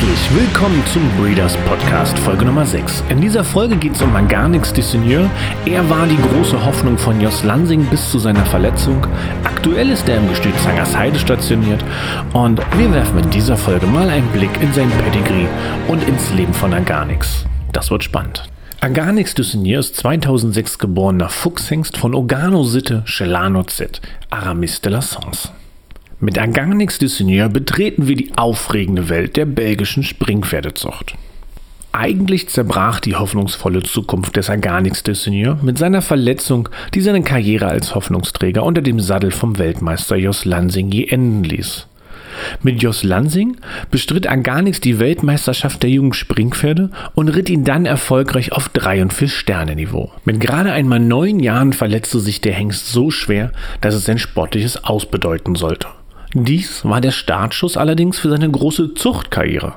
Herzlich willkommen zum Breeders Podcast, Folge Nummer 6. In dieser Folge geht es um Manganix de Seigneur. Er war die große Hoffnung von Jos Lansing bis zu seiner Verletzung. Aktuell ist er im Gestüt Zangersheide stationiert. Und wir werfen in dieser Folge mal einen Blick in sein Pedigree und ins Leben von Manganix. Das wird spannend. Manganix de Seigneur ist 2006 geborener Fuchshengst von Organo-Sitte, Chelanozett, Aramis de la Sens. Mit Manganix de Seigneur betreten wir die aufregende Welt der belgischen Springpferdezucht. Eigentlich zerbrach die hoffnungsvolle Zukunft des Manganix de Seigneur mit seiner Verletzung, die seine Karriere als Hoffnungsträger unter dem Sattel vom Weltmeister Jos Lansing je enden ließ. Mit Jos Lansing bestritt Manganix die Weltmeisterschaft der jungen Springpferde und ritt ihn dann erfolgreich auf 3- und 4-Sterne-Niveau. Mit gerade einmal 9 Jahren verletzte sich der Hengst so schwer, dass es sein sportliches Aus bedeuten sollte. Dies war der Startschuss allerdings für seine große Zuchtkarriere,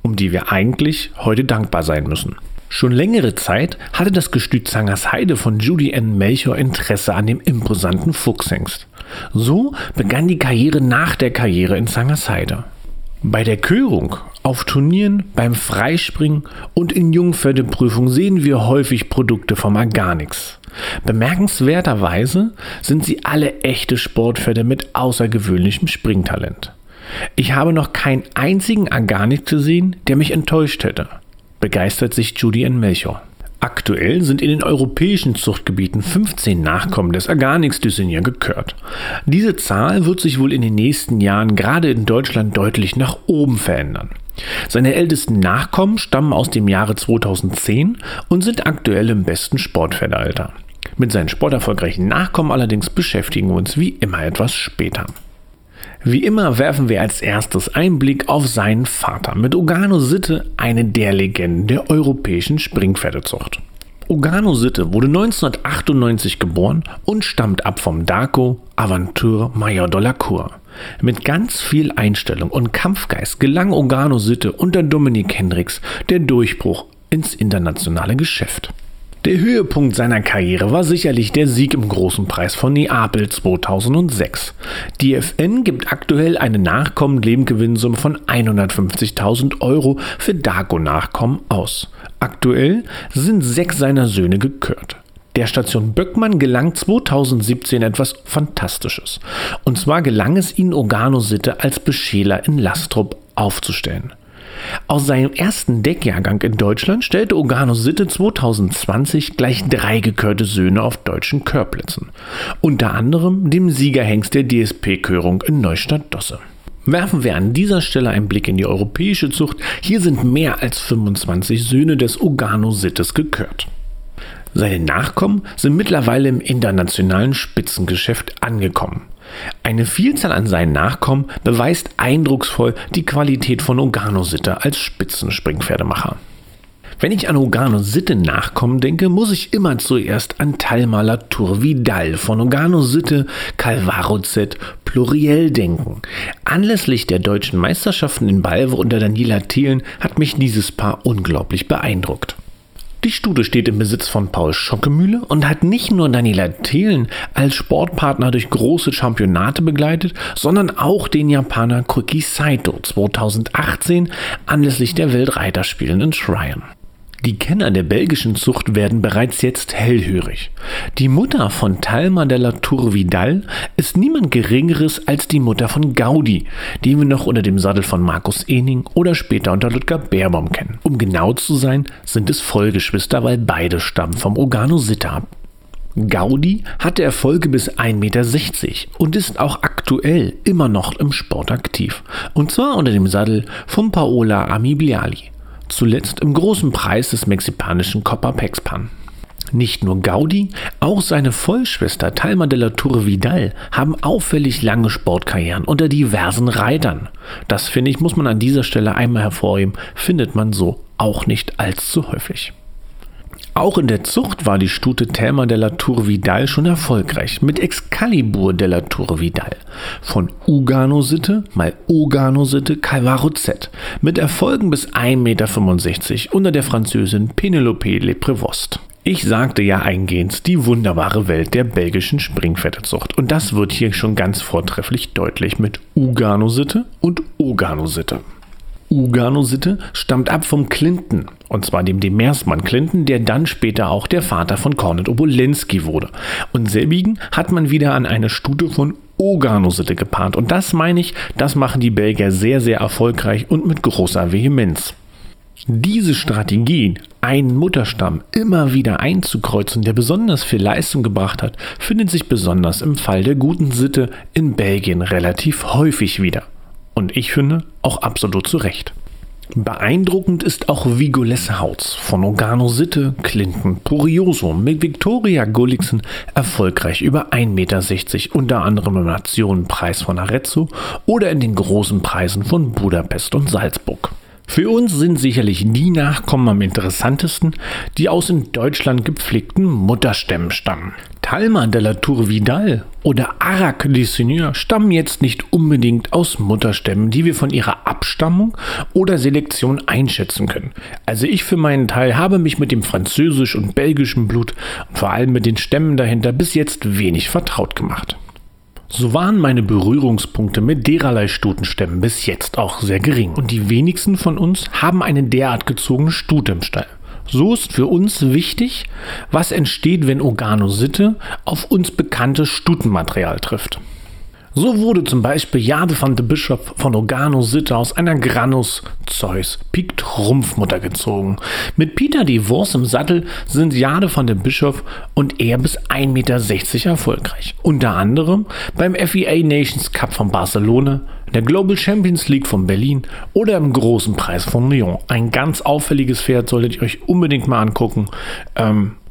um die wir eigentlich heute dankbar sein müssen. Schon längere Zeit hatte das Gestüt Zangersheide von Judy Ann Melchior Interesse an dem imposanten Fuchshengst. So begann die Karriere nach der Karriere in Zangersheide. Bei der Körung, auf Turnieren, beim Freispringen und in Jungpferdeprüfungen sehen wir häufig Produkte vom Manganix. Bemerkenswerterweise sind sie alle echte Sportpferde mit außergewöhnlichem Springtalent. Ich habe noch keinen einzigen Manganix gesehen, der mich enttäuscht hätte, begeistert sich Judy Ann Melchior. Aktuell sind in den europäischen Zuchtgebieten 15 Nachkommen des Manganix de Seigneur gekürt. Diese Zahl wird sich wohl in den nächsten Jahren gerade in Deutschland deutlich nach oben verändern. Seine ältesten Nachkommen stammen aus dem Jahre 2010 und sind aktuell im besten Sportpferdealter. Mit seinen sporterfolgreichen Nachkommen allerdings beschäftigen wir uns wie immer etwas später. Wie immer werfen wir als erstes einen Blick auf seinen Vater, mit Organo Sitte, eine der Legenden der europäischen Springpferdezucht. Organo Sitte wurde 1998 geboren und stammt ab vom Darco Aventure Major de la Cour. Mit ganz viel Einstellung und Kampfgeist gelang Organo Sitte unter Dominik Hendricks der Durchbruch ins internationale Geschäft. Der Höhepunkt seiner Karriere war sicherlich der Sieg im Großen Preis von Neapel 2006. Die FN gibt aktuell eine Nachkommen-Lebengewinnsumme von 150.000 € für Darko-Nachkommen aus. Aktuell sind 6 seiner Söhne gekürt. Der Station Böckmann gelang 2017 etwas Fantastisches. Und zwar gelang es ihnen, Organo Sitte als Beschäler in Lastrup aufzustellen. Aus seinem ersten Deckjahrgang in Deutschland stellte Organo Sitte 2020 gleich 3 gekörte Söhne auf deutschen Körplätzen. Unter anderem dem Siegerhengst der DSP-Körung in Neustadt-Dosse. Werfen wir an dieser Stelle einen Blick in die europäische Zucht. Hier sind mehr als 25 Söhne des Organo Sittes gekört. Seine Nachkommen sind mittlerweile im internationalen Spitzengeschäft angekommen. Eine Vielzahl an seinen Nachkommen beweist eindrucksvoll die Qualität von Organo Sitte als Spitzenspringpferdemacher. Wenn ich an Organo Sitte Nachkommen denke, muss ich immer zuerst an Talma Latour Vidal von Organo Sitte Calvarozett Pluriel denken. Anlässlich der deutschen Meisterschaften in Balve unter Daniela Thelen hat mich dieses Paar unglaublich beeindruckt. Die Stute steht im Besitz von Paul Schockemühle und hat nicht nur Daniela Thelen als Sportpartner durch große Championate begleitet, sondern auch den Japaner Koiki Saito 2018 anlässlich der Weltreiterspiele in Schreien. Die Kenner der belgischen Zucht werden bereits jetzt hellhörig. Die Mutter von Talma de la Tour Vidal ist niemand Geringeres als die Mutter von Gaudi, die wir noch unter dem Sattel von Markus Ehning oder später unter Ludger Beerbaum kennen. Um genau zu sein, sind es Vollgeschwister, weil beide stammen vom Organo Sitte ab. Gaudi hatte Erfolge bis 1,60 Meter und ist auch aktuell immer noch im Sport aktiv. Und zwar unter dem Sattel von Paola Amibliali. Zuletzt im großen Preis des mexikanischen Copa Pexpan. Nicht nur Gaudi, auch seine Vollschwester Talma de la Tour Vidal haben auffällig lange Sportkarrieren unter diversen Reitern. Das, finde ich, muss man an dieser Stelle einmal hervorheben, findet man so auch nicht allzu häufig. Auch in der Zucht war die Stute Talma de la Tour Vidal schon erfolgreich mit Excalibur de la Tour Vidal. Von Organo Sitte mal Organo Sitte Calvarozett mit Erfolgen bis 1,65 Meter unter der Französin Penelope Le Prévost. Ich sagte ja eingehend die wunderbare Welt der belgischen Springpferdezucht und das wird hier schon ganz vortrefflich deutlich mit Organo Sitte und Organo Sitte. Ugano-Sitte stammt ab vom Clinton, und zwar dem Demersmann Clinton, der dann später auch der Vater von Kornet Obolenski wurde. Und selbigen hat man wieder an eine Stute von Ogano-Sitte gepaart. Und das meine ich, das machen die Belgier sehr, sehr erfolgreich und mit großer Vehemenz. Diese Strategie, einen Mutterstamm immer wieder einzukreuzen, der besonders viel Leistung gebracht hat, findet sich besonders im Fall der guten Sitte in Belgien relativ häufig wieder. Und ich finde, auch absolut zu Recht. Beeindruckend ist auch Vigo Lessehauts, von Ogano-Sitte, Clinton, Purioso, mit Victoria Gulliksen erfolgreich über 1,60 Meter, unter anderem im Nationenpreis von Arezzo oder in den großen Preisen von Budapest und Salzburg. Für uns sind sicherlich die Nachkommen am interessantesten, die aus in Deutschland gepflegten Mutterstämmen stammen. Talma de la Tour Vidal oder Arak de Seigneur stammen jetzt nicht unbedingt aus Mutterstämmen, die wir von ihrer Abstammung oder Selektion einschätzen können. Also ich für meinen Teil habe mich mit dem französisch- und belgischen Blut und vor allem mit den Stämmen dahinter bis jetzt wenig vertraut gemacht. So waren meine Berührungspunkte mit dererlei Stutenstämmen bis jetzt auch sehr gering. Und die wenigsten von uns haben eine derart gezogene Stute im Stall. So ist für uns wichtig, was entsteht, wenn Ogano-Sitte auf uns bekanntes Stutenmaterial trifft. So wurde zum Beispiel Jade van de Bisschop von Ogano-Sitte aus einer Granus Zeus Pikt Rumpfmutter gezogen. Mit Peter de Vos im Sattel sind Jade van de Bisschop und er bis 1,60 Meter erfolgreich. Unter anderem beim FIA Nations Cup von Barcelona, der Global Champions League von Berlin oder im großen Preis von Lyon. Ein ganz auffälliges Pferd, solltet ihr euch unbedingt mal angucken.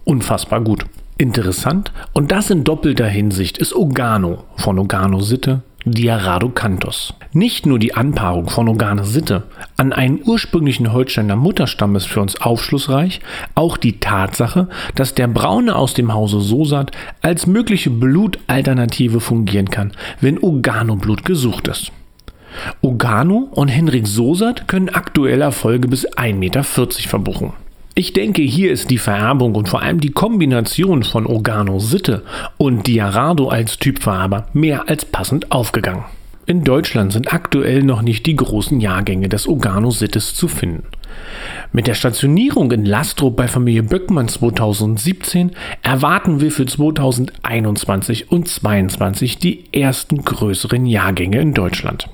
Unfassbar gut. Interessant, und das in doppelter Hinsicht, ist Ogano von Ogano-Sitte Diarado Cantos. Nicht nur die Anpaarung von Ogano-Sitte an einen ursprünglichen Holsteiner Mutterstamm ist für uns aufschlussreich, auch die Tatsache, dass der Braune aus dem Hause Sosat als mögliche Blutalternative fungieren kann, wenn Ogano-Blut gesucht ist. Ogano und Henrik Sosat können aktueller Folge bis 1,40 Meter verbuchen. Ich denke, hier ist die Vererbung und vor allem die Kombination von Ogano-Sitte und Diarado als Typvererber mehr als passend aufgegangen. In Deutschland sind aktuell noch nicht die großen Jahrgänge des Ogano-Sittes zu finden. Mit der Stationierung in Lastrup bei Familie Böckmann 2017 erwarten wir für 2021 und 2022 die ersten größeren Jahrgänge in Deutschland.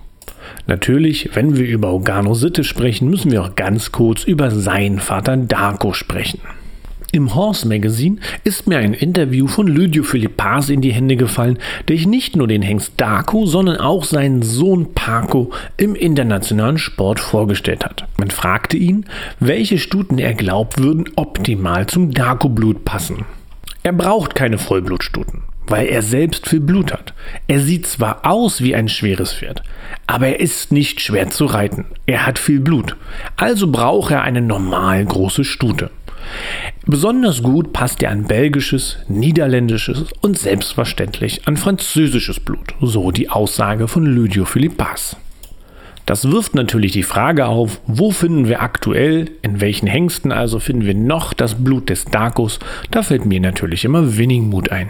Natürlich, wenn wir über Ogano-Sitte sprechen, müssen wir auch ganz kurz über seinen Vater Darko sprechen. Im Horse Magazine ist mir ein Interview von Lydio Philippas in die Hände gefallen, der ich nicht nur den Hengst Darko, sondern auch seinen Sohn Paco im internationalen Sport vorgestellt hat. Man fragte ihn, welche Stuten er glaubt, würden optimal zum Darko-Blut passen. Er braucht keine Vollblutstuten, weil er selbst viel Blut hat. Er sieht zwar aus wie ein schweres Pferd, aber er ist nicht schwer zu reiten. Er hat viel Blut, also braucht er eine normal große Stute. Besonders gut passt er an belgisches, niederländisches und selbstverständlich an französisches Blut, so die Aussage von Lydio Philippas. Das wirft natürlich die Frage auf, wo finden wir aktuell, in welchen Hengsten also finden wir noch das Blut des Darkos? Da fällt mir natürlich immer Winningmut ein.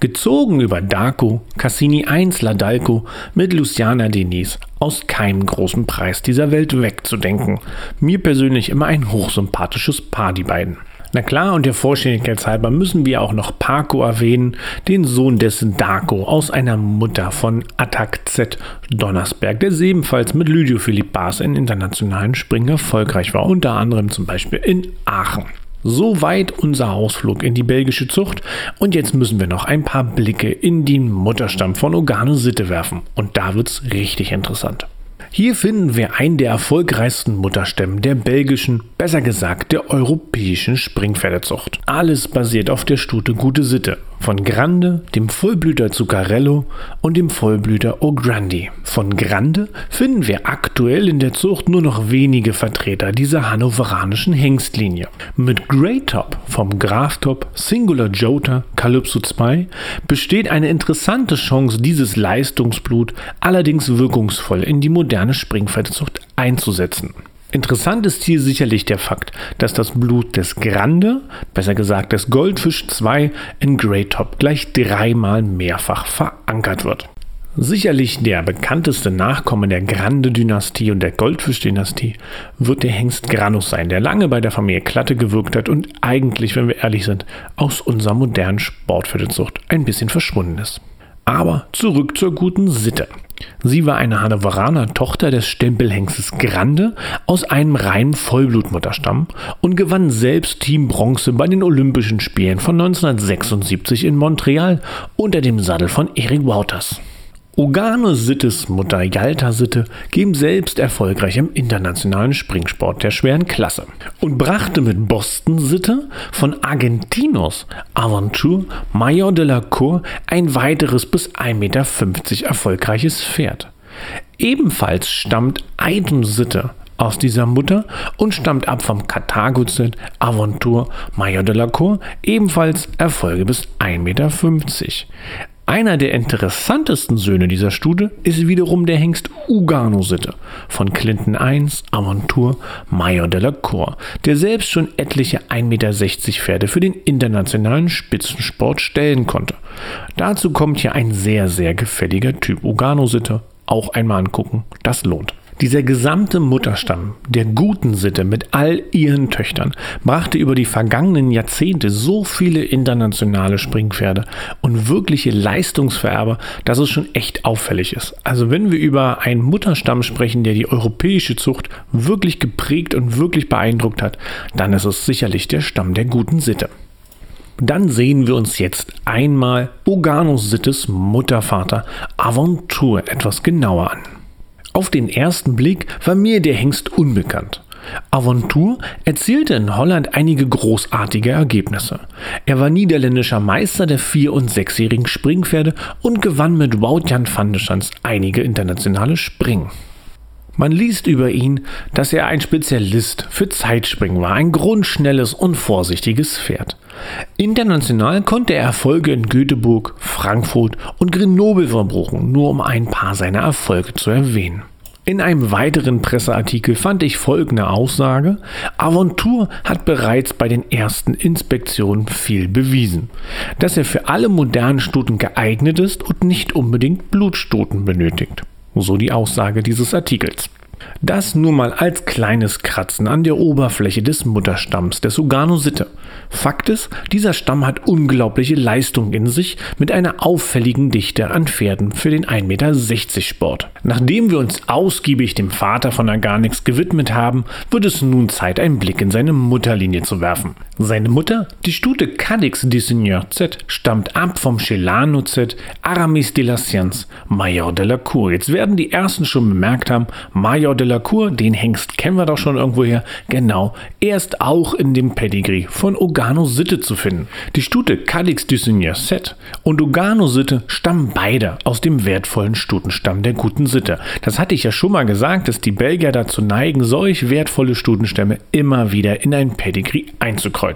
Gezogen über Darko, Cassini 1 Ladalco mit Luciana Deniz aus keinem großen Preis dieser Welt wegzudenken. Mir persönlich immer ein hochsympathisches Paar, die beiden. Na klar, und der Vollständigkeit halber müssen wir auch noch Paco erwähnen, den Sohn dessen Darko aus einer Mutter von Attac Z Donnersberg, der ebenfalls mit Lydio Philippas in internationalen Springen erfolgreich war, unter anderem zum Beispiel in Aachen. Soweit unser Ausflug in die belgische Zucht, und jetzt müssen wir noch ein paar Blicke in den Mutterstamm von Ogano-Sitte werfen, und da wird's richtig interessant. Hier finden wir einen der erfolgreichsten Mutterstämme der belgischen, besser gesagt der europäischen Springpferdezucht. Alles basiert auf der Stute Gute Sitte von Grande, dem Vollblüter Zuccarello und dem Vollblüter O'Grandi. Von Grande finden wir aktuell in der Zucht nur noch wenige Vertreter dieser hannoveranischen Hengstlinie. Mit Greytop vom Graftop, Singular Jota, Calypso 2 besteht eine interessante Chance, dieses Leistungsblut allerdings wirkungsvoll in die moderne Springpferdezucht einzusetzen. Interessant ist hier sicherlich der Fakt, dass das Blut des Grande, besser gesagt des Goldfisch 2, in Greytop gleich dreimal mehrfach verankert wird. Sicherlich der bekannteste Nachkomme der Grande-Dynastie und der Goldfisch-Dynastie wird der Hengst Granus sein, der lange bei der Familie Klatte gewirkt hat und eigentlich, wenn wir ehrlich sind, aus unserer modernen Sportfischerzucht ein bisschen verschwunden ist. Aber zurück zur guten Sitte. Sie war eine Hannoveraner Tochter des Stempelhengstes Grande aus einem reinen Vollblutmutterstamm und gewann selbst Team Bronze bei den Olympischen Spielen von 1976 in Montreal unter dem Sattel von Eric Wouters. Organe-Sittes Mutter Jalta-Sitte ging selbst erfolgreich im internationalen Springsport der schweren Klasse und brachte mit Boston-Sitte von Argentinos Aventure Mayor de la Cour ein weiteres bis 1,50 Meter erfolgreiches Pferd. Ebenfalls stammt Item-Sitte aus dieser Mutter und stammt ab vom Karthago-Zit Aventure Mayor de la Cour, ebenfalls Erfolge bis 1,50 Meter. Einer der interessantesten Söhne dieser Stute ist wiederum der Hengst Ugano-Sitte von Clinton I Aventure Mayor de la Cour, der selbst schon etliche 1,60 Meter Pferde für den internationalen Spitzensport stellen konnte. Dazu kommt hier ein sehr, sehr gefälliger Typ Ugano-Sitte. Auch einmal angucken, das lohnt. Dieser gesamte Mutterstamm der guten Sitte mit all ihren Töchtern brachte über die vergangenen Jahrzehnte so viele internationale Springpferde und wirkliche Leistungsvererber, dass es schon echt auffällig ist. Also wenn wir über einen Mutterstamm sprechen, der die europäische Zucht wirklich geprägt und wirklich beeindruckt hat, dann ist es sicherlich der Stamm der guten Sitte. Dann sehen wir uns jetzt einmal Organo-Sittes Muttervater Aventure etwas genauer an. Auf den ersten Blick war mir der Hengst unbekannt. Aventure erzielte in Holland einige großartige Ergebnisse. Er war niederländischer Meister der 4- und 6-jährigen Springpferde und gewann mit Wout Jan van de Schans einige internationale Springen. Man liest über ihn, dass er ein Spezialist für Zeitspringen war, ein grundschnelles und vorsichtiges Pferd. International konnte er Erfolge in Göteborg, Frankfurt und Grenoble verbuchen, nur um ein paar seiner Erfolge zu erwähnen. In einem weiteren Presseartikel fand ich folgende Aussage: Aventure hat bereits bei den ersten Inspektionen viel bewiesen, dass er für alle modernen Stuten geeignet ist und nicht unbedingt Blutstuten benötigt. So die Aussage dieses Artikels. Das nur mal als kleines Kratzen an der Oberfläche des Mutterstamms des Organo-Sitte. Fakt ist, dieser Stamm hat unglaubliche Leistung in sich mit einer auffälligen Dichte an Pferden für den 1,60 Meter Sport. Nachdem wir uns ausgiebig dem Vater von Arganix gewidmet haben, wird es nun Zeit, einen Blick in seine Mutterlinie zu werfen. Seine Mutter, die Stute Cadix du Seigneur Z, stammt ab vom Celano Z Aramis de la Science, Mayor de la Cour. Jetzt werden die ersten schon bemerkt haben, Mayor de la Cour, den Hengst kennen wir doch schon irgendwoher. Genau, er ist auch in dem Pedigree von Organo-Sitte zu finden. Die Stute Cadix du Seigneur Z und Organo-Sitte stammen beide aus dem wertvollen Stutenstamm der guten Sitte. Das hatte ich ja schon mal gesagt, dass die Belgier dazu neigen, solch wertvolle Stutenstämme immer wieder in ein Pedigree einzukreuzen.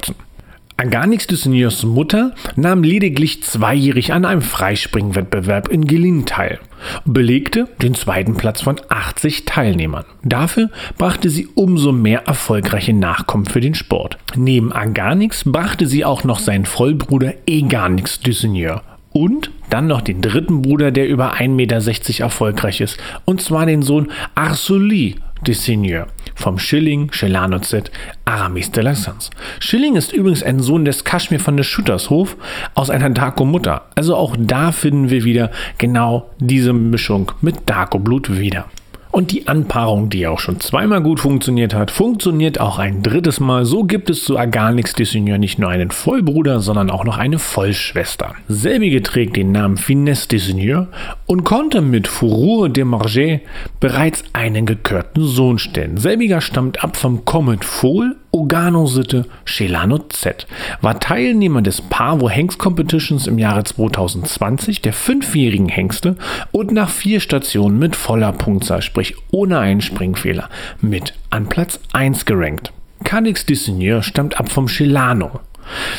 Arganix du Seigneurs Mutter nahm lediglich 2-jährig an einem Freispringwettbewerb in Geleen teil und belegte den 2. Platz von 80 Teilnehmern. Dafür brachte sie umso mehr erfolgreiche Nachkommen für den Sport. Neben Arganix brachte sie auch noch seinen Vollbruder Eganix du Seigneur und dann noch den dritten Bruder, der über 1,60 Meter erfolgreich ist, und zwar den Sohn Arsuli du Seigneur vom Schilling Celano Z Aramis de la Science. Schilling ist übrigens ein Sohn des Kaschmir von der Schüttershof aus einer Darko-Mutter. Also auch da finden wir wieder genau diese Mischung mit Darko-Blut wieder. Und die Anpaarung, die auch schon zweimal gut funktioniert hat, funktioniert auch ein drittes Mal. So gibt es zu Arganix du Seigneur nicht nur einen Vollbruder, sondern auch noch eine Vollschwester. Selbige trägt den Namen Finesse du Seigneur und konnte mit Fourour de Marget bereits einen gekörten Sohn stellen. Selbiger stammt ab vom Comet Foal, Organo-Sitte, Celano Z, war Teilnehmer des Pavo Hengst Competitions im Jahre 2020 der 5-jährigen Hengste und nach 4 Stationen mit voller Punktzahl, sprich ohne einen Springfehler, mit an Platz 1 gerankt. Cadix du Seigneur stammt ab vom Celano.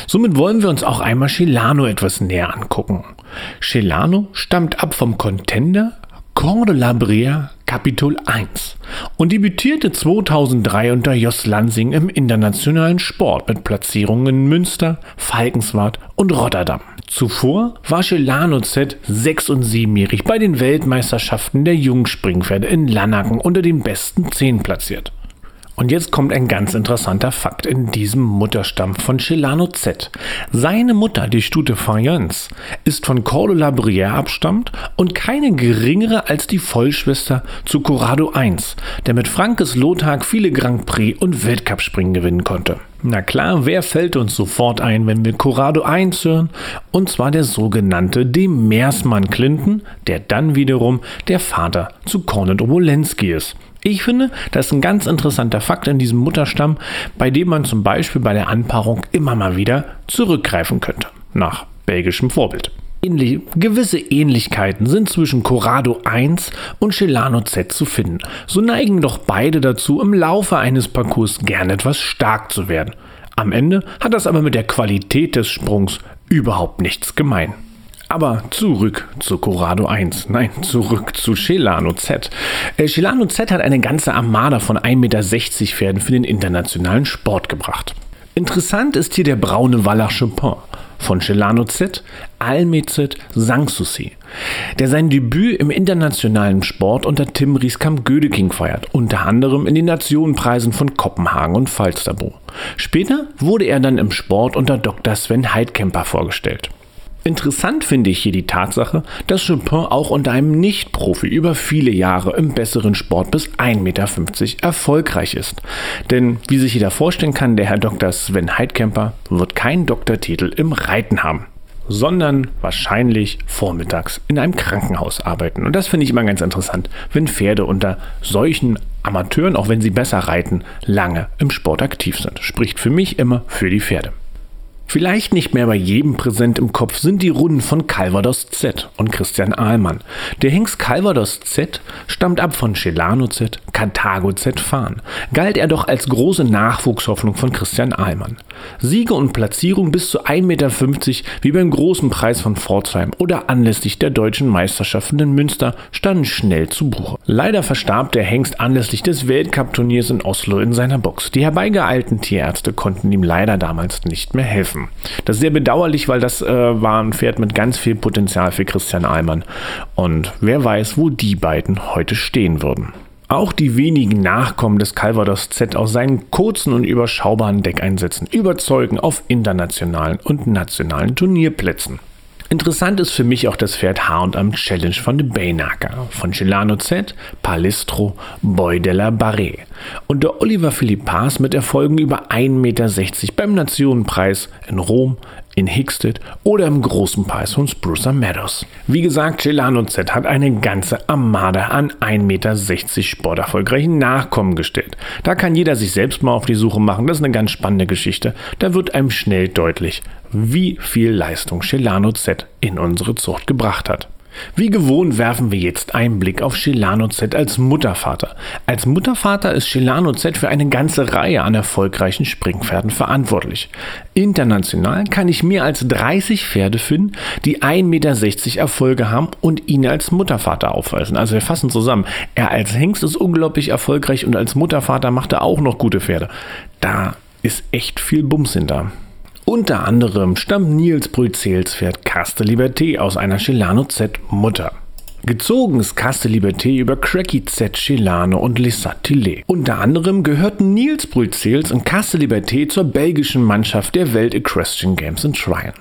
Somit wollen wir uns auch einmal Celano etwas näher angucken. Celano stammt ab vom Contender Cor de la Brea Kapitel 1 und debütierte 2003 unter Jos Lansing im internationalen Sport mit Platzierungen in Münster, Falkenswart und Rotterdam. Zuvor war Celano Z 6- und 7-jährig bei den Weltmeisterschaften der Jungspringpferde in Lannaken unter den besten 10 platziert. Und jetzt kommt ein ganz interessanter Fakt in diesem Mutterstamm von Celano Z. Seine Mutter, die Stute Fayence, ist von Cordula Brière abstammt und keine geringere als die Vollschwester zu Corrado 1, der mit Frankes Lothar viele Grand Prix und Weltcup-Springen gewinnen konnte. Na klar, wer fällt uns sofort ein, wenn wir Corrado 1 hören? Und zwar der sogenannte Demersmann Clinton, der dann wiederum der Vater zu Cornet Obolensky ist. Ich finde, das ist ein ganz interessanter Fakt in diesem Mutterstamm, bei dem man zum Beispiel bei der Anpaarung immer mal wieder zurückgreifen könnte, nach belgischem Vorbild. Gewisse Ähnlichkeiten sind zwischen Corrado 1 und Celano Z zu finden. So neigen doch beide dazu, im Laufe eines Parcours gern etwas stark zu werden. Am Ende hat das aber mit der Qualität des Sprungs überhaupt nichts gemein. Aber zurück zu Corrado 1, nein, zurück zu Celano Z. Celano Z hat eine ganze Armada von 1,60 Meter Pferden für den internationalen Sport gebracht. Interessant ist hier der braune Wallachsche Pain von Celano Z, Almezet Sanssouci, der sein Debüt im internationalen Sport unter Tim Rieskamp-Gödeking feiert, unter anderem in den Nationenpreisen von Kopenhagen und Falsterbo. Später wurde er dann im Sport unter Dr. Sven Heidkemper vorgestellt. Interessant finde ich hier die Tatsache, dass Chopin auch unter einem Nicht-Profi über viele Jahre im besseren Sport bis 1,50 Meter erfolgreich ist. Denn, wie sich jeder vorstellen kann, der Herr Dr. Sven Heidkemper wird keinen Doktortitel im Reiten haben, sondern wahrscheinlich vormittags in einem Krankenhaus arbeiten. Und das finde ich immer ganz interessant, wenn Pferde unter solchen Amateuren, auch wenn sie besser reiten, lange im Sport aktiv sind. Spricht für mich immer für die Pferde. Vielleicht nicht mehr bei jedem präsent im Kopf sind die Runden von Calvados Z und Christian Ahlmann. Der Hengst Calvados Z stammt ab von Celano Z, Karthago Z Farn. Galt er doch als große Nachwuchshoffnung von Christian Ahlmann. Siege und Platzierung bis zu 1,50 Meter wie beim Großen Preis von Pforzheim oder anlässlich der Deutschen Meisterschaften in Münster standen schnell zu Buche. Leider verstarb der Hengst anlässlich des Weltcup-Turniers in Oslo in seiner Box. Die herbeigeeilten Tierärzte konnten ihm leider damals nicht mehr helfen. Das ist sehr bedauerlich, weil das war ein Pferd mit ganz viel Potenzial für Christian Ahlmann. Und wer weiß, wo die beiden heute stehen würden. Auch die wenigen Nachkommen des Calvados Z aus seinen kurzen und überschaubaren Deckeinsätzen überzeugen auf internationalen und nationalen Turnierplätzen. Interessant ist für mich auch das Pferd H&M Challenge von de Beynacker, von Celano Z, Palistro, Boy de la Barrée und der Oliver Philippas mit Erfolgen über 1,60 Meter beim Nationenpreis in Rom, in Hickstead oder im großen Preis von Sprucer Meadows. Wie gesagt, Celano Z hat eine ganze Armada an 1,60 Meter sporterfolgreichen Nachkommen gestellt. Da kann jeder sich selbst mal auf die Suche machen, das ist eine ganz spannende Geschichte. Da wird einem schnell deutlich, wie viel Leistung Celano Z in unsere Zucht gebracht hat. Wie gewohnt werfen wir jetzt einen Blick auf Celano Z als Muttervater. Als Muttervater ist Celano Z für eine ganze Reihe an erfolgreichen Springpferden verantwortlich. International kann ich mehr als 30 Pferde finden, die 1,60 Meter Erfolge haben und ihn als Muttervater aufweisen. Also wir fassen zusammen, er als Hengst ist unglaublich erfolgreich und als Muttervater macht er auch noch gute Pferde. Da ist echt viel Bums hinter. Unter anderem stammt Niels Brüzels Pferd Caste Liberté aus einer Celano Z Mutter. Gezogen ist Caste Liberté über Cracky Z Celano und Lissat Tillet. Unter anderem gehörten Niels Brüzels und Caste Liberté zur belgischen Mannschaft der Welt Equestrian Games in Tryon.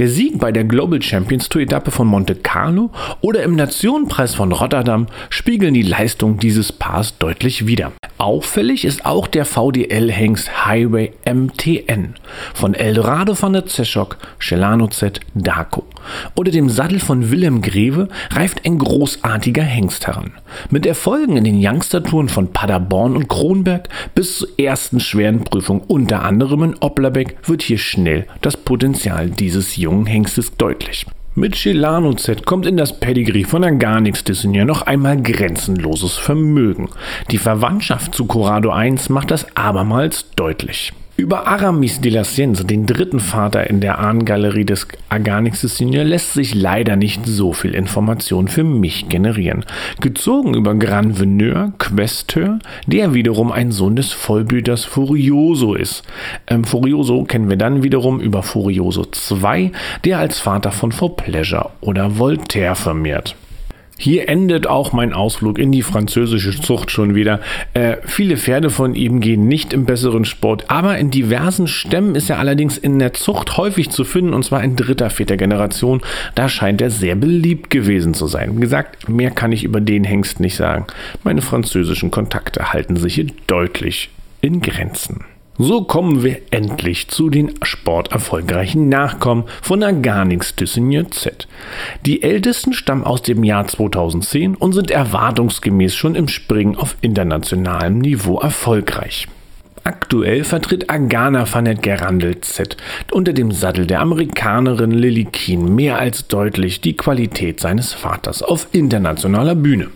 Der Sieg bei der Global Champions Tour Etappe von Monte Carlo oder im Nationenpreis von Rotterdam spiegeln die Leistung dieses Paars deutlich wider. Auffällig ist auch der VDL-Hengst Highway MTN von Eldorado van der Zeschok, Celano Z, Daco. Unter dem Sattel von Willem Greve reift ein großartiger Hengst heran. Mit Erfolgen in den Youngster-Touren von Paderborn und Kronberg bis zur ersten schweren Prüfung, unter anderem in Oblerbeck, wird hier schnell das Potenzial dieses jungen Hengstes deutlich. Mit Celano Z kommt in das Pedigree von Arganix Dessinier noch einmal grenzenloses Vermögen. Die Verwandtschaft zu Corrado 1 macht das abermals deutlich. Über Aramis de la Scienza, den dritten Vater in der Ahnengalerie des Arganix de Senior, lässt sich leider nicht so viel Information für mich generieren. Gezogen über Granveneur, Questeur, der wiederum ein Sohn des Vollblüters Furioso ist. Furioso kennen wir dann wiederum über Furioso 2, der als Vater von For Pleasure oder Voltaire vermehrt. Hier endet auch mein Ausflug in die französische Zucht schon wieder. Viele Pferde von ihm gehen nicht im besseren Sport, aber in diversen Stämmen ist er allerdings in der Zucht häufig zu finden, und zwar in dritter, vierter Generation. Da scheint er sehr beliebt gewesen zu sein. Wie gesagt, mehr kann ich über den Hengst nicht sagen. Meine französischen Kontakte halten sich hier deutlich in Grenzen. So kommen wir endlich zu den sporterfolgreichen Nachkommen von Arganix de Senior Z. Die ältesten stammen aus dem Jahr 2010 und sind erwartungsgemäß schon im Springen auf internationalem Niveau erfolgreich. Aktuell vertritt Argana Fanette Gerandel Z unter dem Sattel der Amerikanerin Lily Keen mehr als deutlich die Qualität seines Vaters auf internationaler Bühne.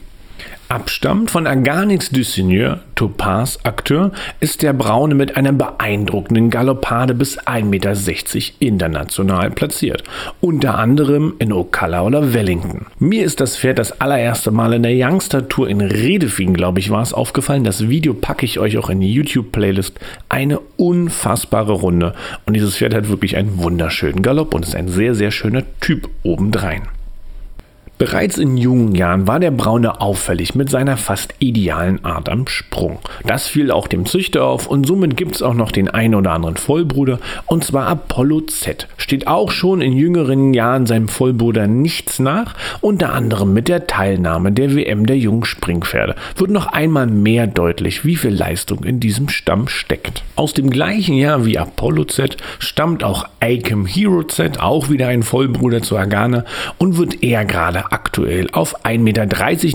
Abstammt von Arganix de Senior, Topaz Acteur, ist der Braune mit einer beeindruckenden Galoppade bis 1,60 Meter international platziert, unter anderem in Ocala oder Wellington. Mir ist das Pferd das allererste Mal in der Youngster Tour in Redefin, glaube ich, war es, aufgefallen. Das Video packe ich euch auch in die YouTube-Playlist. Eine unfassbare Runde, und dieses Pferd hat wirklich einen wunderschönen Galopp und ist ein sehr, sehr schöner Typ obendrein. Bereits in jungen Jahren war der Braune auffällig mit seiner fast idealen Art am Sprung. Das fiel auch dem Züchter auf, und somit gibt es auch noch den einen oder anderen Vollbruder, und zwar Apollo Z. Steht auch schon in jüngeren Jahren seinem Vollbruder nichts nach, unter anderem mit der Teilnahme der WM der jungen Springpferde. Wird noch einmal mehr deutlich, wie viel Leistung in diesem Stamm steckt. Aus dem gleichen Jahr wie Apollo Z stammt auch Akam Hero Z, auch wieder ein Vollbruder zu Argana, und wird eher gerade aktuell auf 1,30 Meter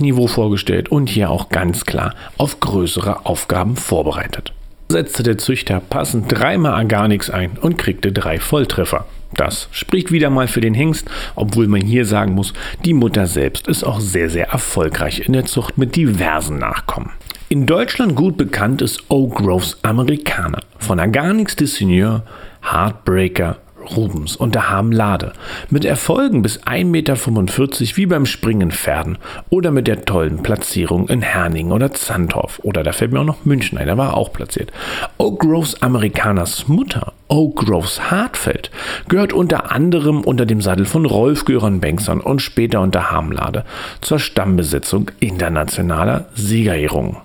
Niveau vorgestellt und hier auch ganz klar auf größere Aufgaben vorbereitet. Setzte der Züchter passend dreimal Arganix ein und kriegte 3 Volltreffer. Das spricht wieder mal für den Hengst, obwohl man hier sagen muss, die Mutter selbst ist auch sehr, sehr erfolgreich in der Zucht mit diversen Nachkommen. In Deutschland gut bekannt ist Oak Groves Amerikaner von Arganix de Senior, Heartbreaker, Rubens und der Hamlade, mit Erfolgen bis 1,45 Meter wie beim Springen Pferden oder mit der tollen Platzierung in Herning oder Zandorf, oder da fällt mir auch noch München ein, da war er auch platziert. Oak Groves Amerikaners Mutter, Oak Groves Hartfeld, gehört unter anderem unter dem Sattel von Rolf Göran Bengtsson und später unter Hamlade zur Stammbesetzung internationaler Siegerehrungen.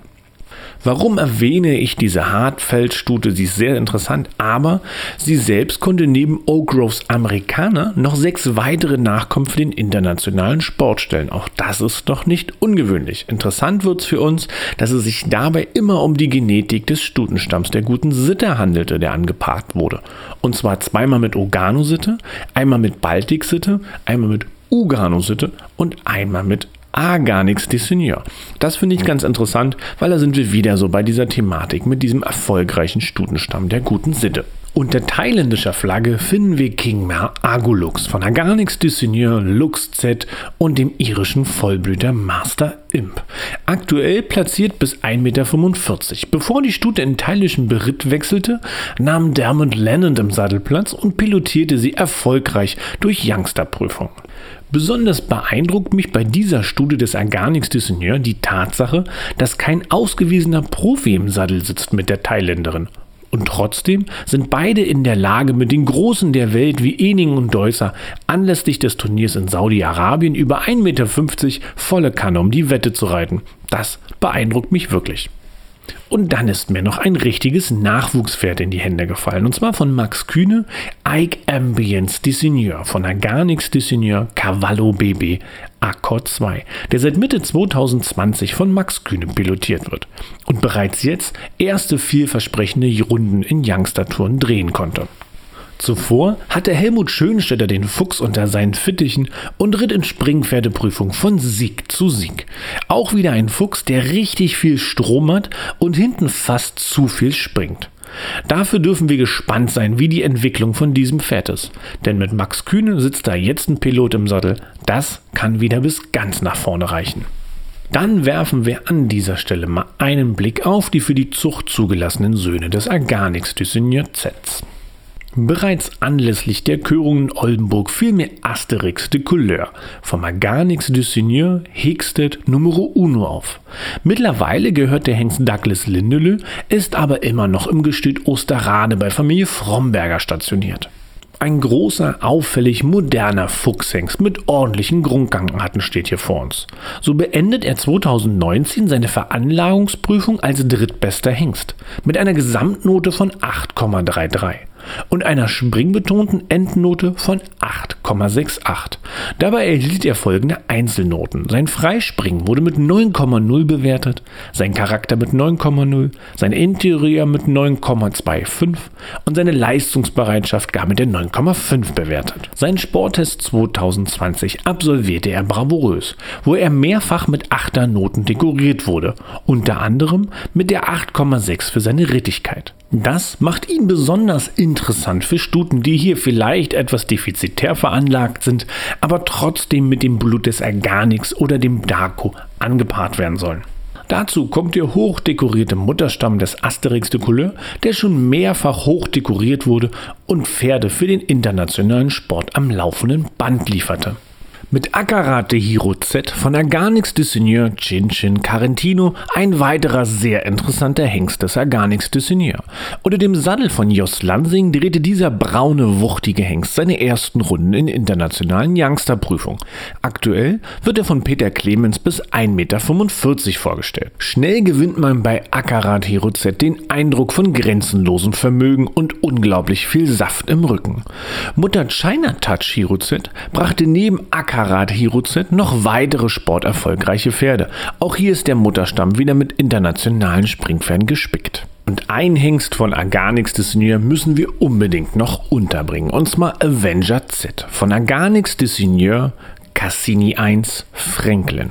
Warum erwähne ich diese Hartfeld-Stute? Sie ist sehr interessant, aber sie selbst konnte neben Oak Groves Amerikaner noch 6 weitere Nachkommen für den internationalen Sport stellen. Auch das ist doch nicht ungewöhnlich. Interessant wird es für uns, dass es sich dabei immer um die Genetik des Stutenstamms der guten Sitte handelte, der angepaart wurde. Und zwar zweimal mit Organo-Sitte, einmal mit Baltik-Sitte, einmal mit Ugano-Sitte und einmal mit Arganix de Senior. Das finde ich ganz interessant, weil da sind wir wieder so bei dieser Thematik mit diesem erfolgreichen Stutenstamm der guten Sitte. Unter thailändischer Flagge finden wir Kingmar Agulux von Arganix de Senior, Lux Z und dem irischen Vollblüter Master Imp. Aktuell platziert bis 1,45 Meter. Bevor die Stute in thailändischen Beritt wechselte, nahm Dermot Lennon im Sattel Platz und pilotierte sie erfolgreich durch Youngster-Prüfungen. Besonders beeindruckt mich bei dieser Studie des Arganix de Senior die Tatsache, dass kein ausgewiesener Profi im Sattel sitzt mit der Thailänderin. Und trotzdem sind beide in der Lage, mit den Großen der Welt wie Ening und Deusser anlässlich des Turniers in Saudi-Arabien über 1,50 Meter volle Kanne um die Wette zu reiten. Das beeindruckt mich wirklich. Und dann ist mir noch ein richtiges Nachwuchspferd in die Hände gefallen, und zwar von Max Kühne, Ike Ambience de Senior von Arganix de Senior, Cavallo BB Accord 2, der seit Mitte 2020 von Max Kühne pilotiert wird und bereits jetzt erste vielversprechende Runden in Youngster-Touren drehen konnte. Zuvor hatte Helmut Schönstetter den Fuchs unter seinen Fittichen und ritt in Springpferdeprüfung von Sieg zu Sieg. Auch wieder ein Fuchs, der richtig viel Strom hat und hinten fast zu viel springt. Dafür dürfen wir gespannt sein, wie die Entwicklung von diesem Pferd ist. Denn mit Max Kühne sitzt da jetzt ein Pilot im Sattel. Das kann wieder bis ganz nach vorne reichen. dann werfen wir an dieser Stelle mal einen Blick auf die für die Zucht zugelassenen Söhne des Erganix Dysynjazets. Bereits anlässlich der Körung in Oldenburg fiel mir Asterix de Couleur vom Erganix Dysynjaz Hextet Numero Uno auf. Mittlerweile gehört der Hengst Douglas Lindelö, ist aber immer noch im Gestüt Osterrade bei Familie Fromberger stationiert. Ein großer, auffällig moderner Fuchshengst mit ordentlichen Grundgangarten steht hier vor uns. So beendet er 2019 seine Veranlagungsprüfung als drittbester Hengst mit einer Gesamtnote von 8,33 und einer springbetonten Endnote von 8,68. Dabei erhielt er folgende Einzelnoten. Sein Freispringen wurde mit 9,0 bewertet, sein Charakter mit 9,0, sein Interieur mit 9,25 und seine Leistungsbereitschaft gar mit der 9,5 bewertet. Seinen Sporttest 2020 absolvierte er bravourös, wo er mehrfach mit 8er Noten dekoriert wurde, unter anderem mit der 8,6 für seine Rittigkeit. Das macht ihn besonders interessant für Stuten, die hier vielleicht etwas defizitär veranlagt sind, aber trotzdem mit dem Blut des Erganix oder dem Dako angepaart werden sollen. Dazu kommt der hochdekorierte Mutterstamm des Asterix de Couleur, der schon mehrfach hochdekoriert wurde und Pferde für den internationalen Sport am laufenden Band lieferte. Mit Akarate Hiro Z von Erganix Dysynjaz Chin Carentino, ein weiterer sehr interessanter Hengst des Erganix Dysynjaz. Unter dem Sattel von Jos Lansing drehte dieser braune, wuchtige Hengst seine ersten Runden in internationalen Youngster-Prüfungen. Aktuell wird er von Peter Clemens bis 1,45 Meter vorgestellt. Schnell gewinnt man bei Akarate Hiro Z den Eindruck von grenzenlosem Vermögen und unglaublich viel Saft im Rücken. Mutter China Touch Hiro Z brachte neben Akarate Hiro Z noch weitere sporterfolgreiche Pferde. Auch hier ist der Mutterstamm wieder mit internationalen Springpferden gespickt. Und einen Hengst von Erganix Dysynjaz müssen wir unbedingt noch unterbringen. Und zwar Avenger Z von Erganix Dysynjaz Cassini 1 Franklin.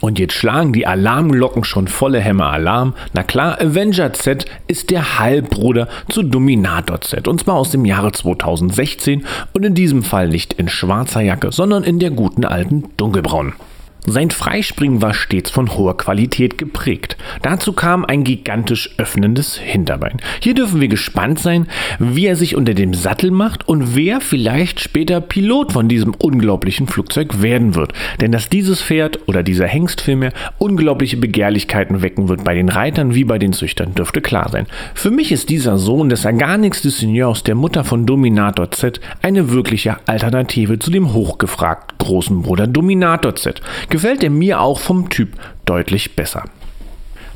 Und jetzt schlagen die Alarmglocken schon volle Hämmer Alarm. Na klar, Avenger Z ist der Halbbruder zu Dominator Z. Und zwar aus dem Jahre 2016 und in diesem Fall nicht in schwarzer Jacke, sondern in der guten alten dunkelbraunen. Sein Freispringen war stets von hoher Qualität geprägt. Dazu kam ein gigantisch öffnendes Hinterbein. Hier dürfen wir gespannt sein, wie er sich unter dem Sattel macht und wer vielleicht später Pilot von diesem unglaublichen Flugzeug werden wird. Denn dass dieses Pferd oder dieser Hengst vielmehr unglaubliche Begehrlichkeiten wecken wird bei den Reitern wie bei den Züchtern, dürfte klar sein. Für mich ist dieser Sohn des Erganix Dysynjaz aus der Mutter von Dominator Z eine wirkliche Alternative zu dem hochgefragten großen Bruder Dominator Z. Gefällt er mir auch vom Typ deutlich besser.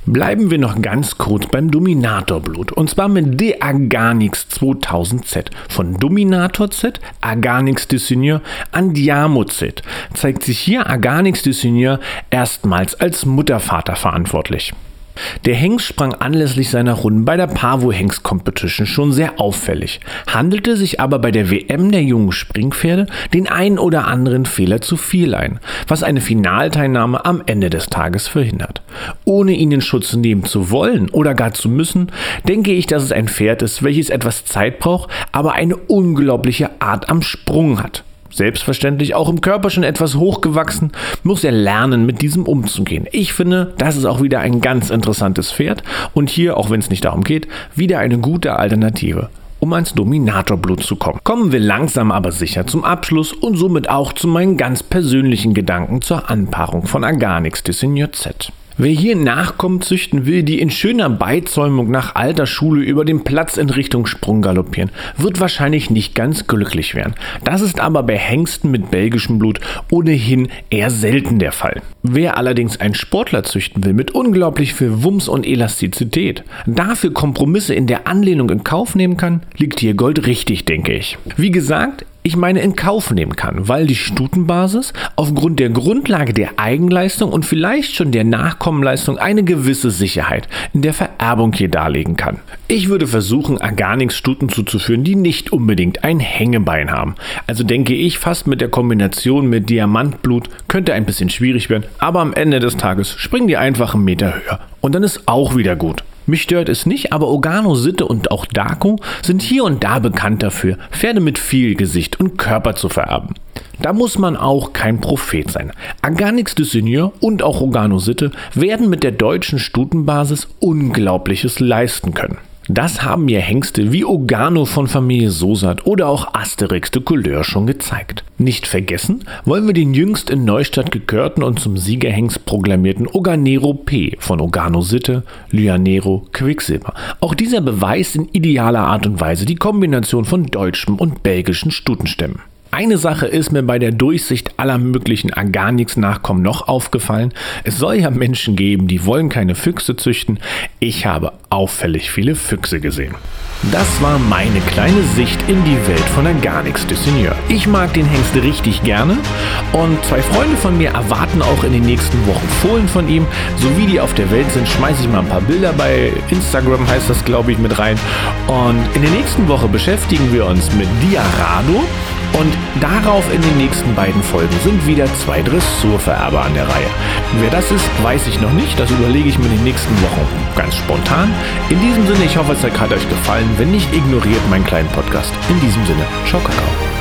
Bleiben wir noch ganz kurz beim Dominatorblut und zwar mit De Erganix 2000Z von Dominator Z, Erganix Dysynjaz, Andiamo Z. Zeigt sich hier Erganix Dysynjaz erstmals als Muttervater verantwortlich. Der Hengst sprang anlässlich seiner Runden bei der Pavo-Hengst-Competition schon sehr auffällig, handelte sich aber bei der WM der jungen Springpferde den einen oder anderen Fehler zu viel ein, was eine Finalteilnahme am Ende des Tages verhindert. Ohne ihn in Schutz nehmen zu wollen oder gar zu müssen, denke ich, dass es ein Pferd ist, welches etwas Zeit braucht, aber eine unglaubliche Art am Sprung hat. Selbstverständlich auch im Körper schon etwas hochgewachsen, muss er lernen, mit diesem umzugehen. Ich finde, das ist auch wieder ein ganz interessantes Pferd und hier, auch wenn es nicht darum geht, wieder eine gute Alternative, um ans Dominatorblut zu kommen. Kommen wir langsam aber sicher zum Abschluss und somit auch zu meinen ganz persönlichen Gedanken zur Anpaarung von Erganix Dysynjaz Z. Wer hier Nachkommen züchten will, die in schöner Beizäumung nach alter Schule über den Platz in Richtung Sprung galoppieren, wird wahrscheinlich nicht ganz glücklich werden. Das ist aber bei Hengsten mit belgischem Blut ohnehin eher selten der Fall. Wer allerdings einen Sportler züchten will mit unglaublich viel Wumms und Elastizität, dafür Kompromisse in der Anlehnung in Kauf nehmen kann, liegt hier Gold richtig, denke ich. Wie gesagt, ich meine in Kauf nehmen kann, weil die Stutenbasis aufgrund der Grundlage der Eigenleistung und vielleicht schon der Nachkommenleistung eine gewisse Sicherheit in der Vererbung hier darlegen kann. Ich würde versuchen, Erganix-Stuten zuzuführen, die nicht unbedingt ein Hängebein haben. Also denke ich, fast mit der Kombination mit Diamantblut könnte ein bisschen schwierig werden, aber am Ende des Tages springen die einfach einen Meter höher und dann ist auch wieder gut. Mich stört es nicht, aber Ogano, Sitte und auch Dako sind hier und da bekannt dafür, Pferde mit viel Gesicht und Körper zu vererben. Da muss man auch kein Prophet sein. Arganix de Seigneur und auch Ogano Sitte werden mit der deutschen Stutenbasis Unglaubliches leisten können. Das haben mir Hengste wie Ogano von Familie Sosat oder auch Asterix de Couleur schon gezeigt. Nicht vergessen wollen wir den jüngst in Neustadt gekörten und zum Siegerhengst proklamierten Oganero P. von Ogano Sitte, Lyanero Quicksilver. Auch dieser beweist in idealer Art und Weise die Kombination von deutschem und belgischen Stutenstämmen. Eine Sache ist mir bei der Durchsicht aller möglichen Arganix-Nachkommen noch aufgefallen. Es soll ja Menschen geben, die wollen keine Füchse züchten. Ich habe auffällig viele Füchse gesehen. Das war meine kleine Sicht in die Welt von Arganix de Seigneur. Ich mag den Hengst richtig gerne und zwei Freunde von mir erwarten auch in den nächsten Wochen Fohlen von ihm. So wie die auf der Welt sind, schmeiße ich mal ein paar Bilder bei Instagram, heißt das glaube ich, mit rein. Und in der nächsten Woche beschäftigen wir uns mit Diarado. Und darauf in den nächsten beiden Folgen sind wieder zwei Dressurvererber an der Reihe. Wer das ist, weiß ich noch nicht. Das überlege ich mir in den nächsten Wochen ganz spontan. In diesem Sinne, ich hoffe, es hat euch gefallen. Wenn nicht, ignoriert meinen kleinen Podcast. In diesem Sinne, ciao, Kakao.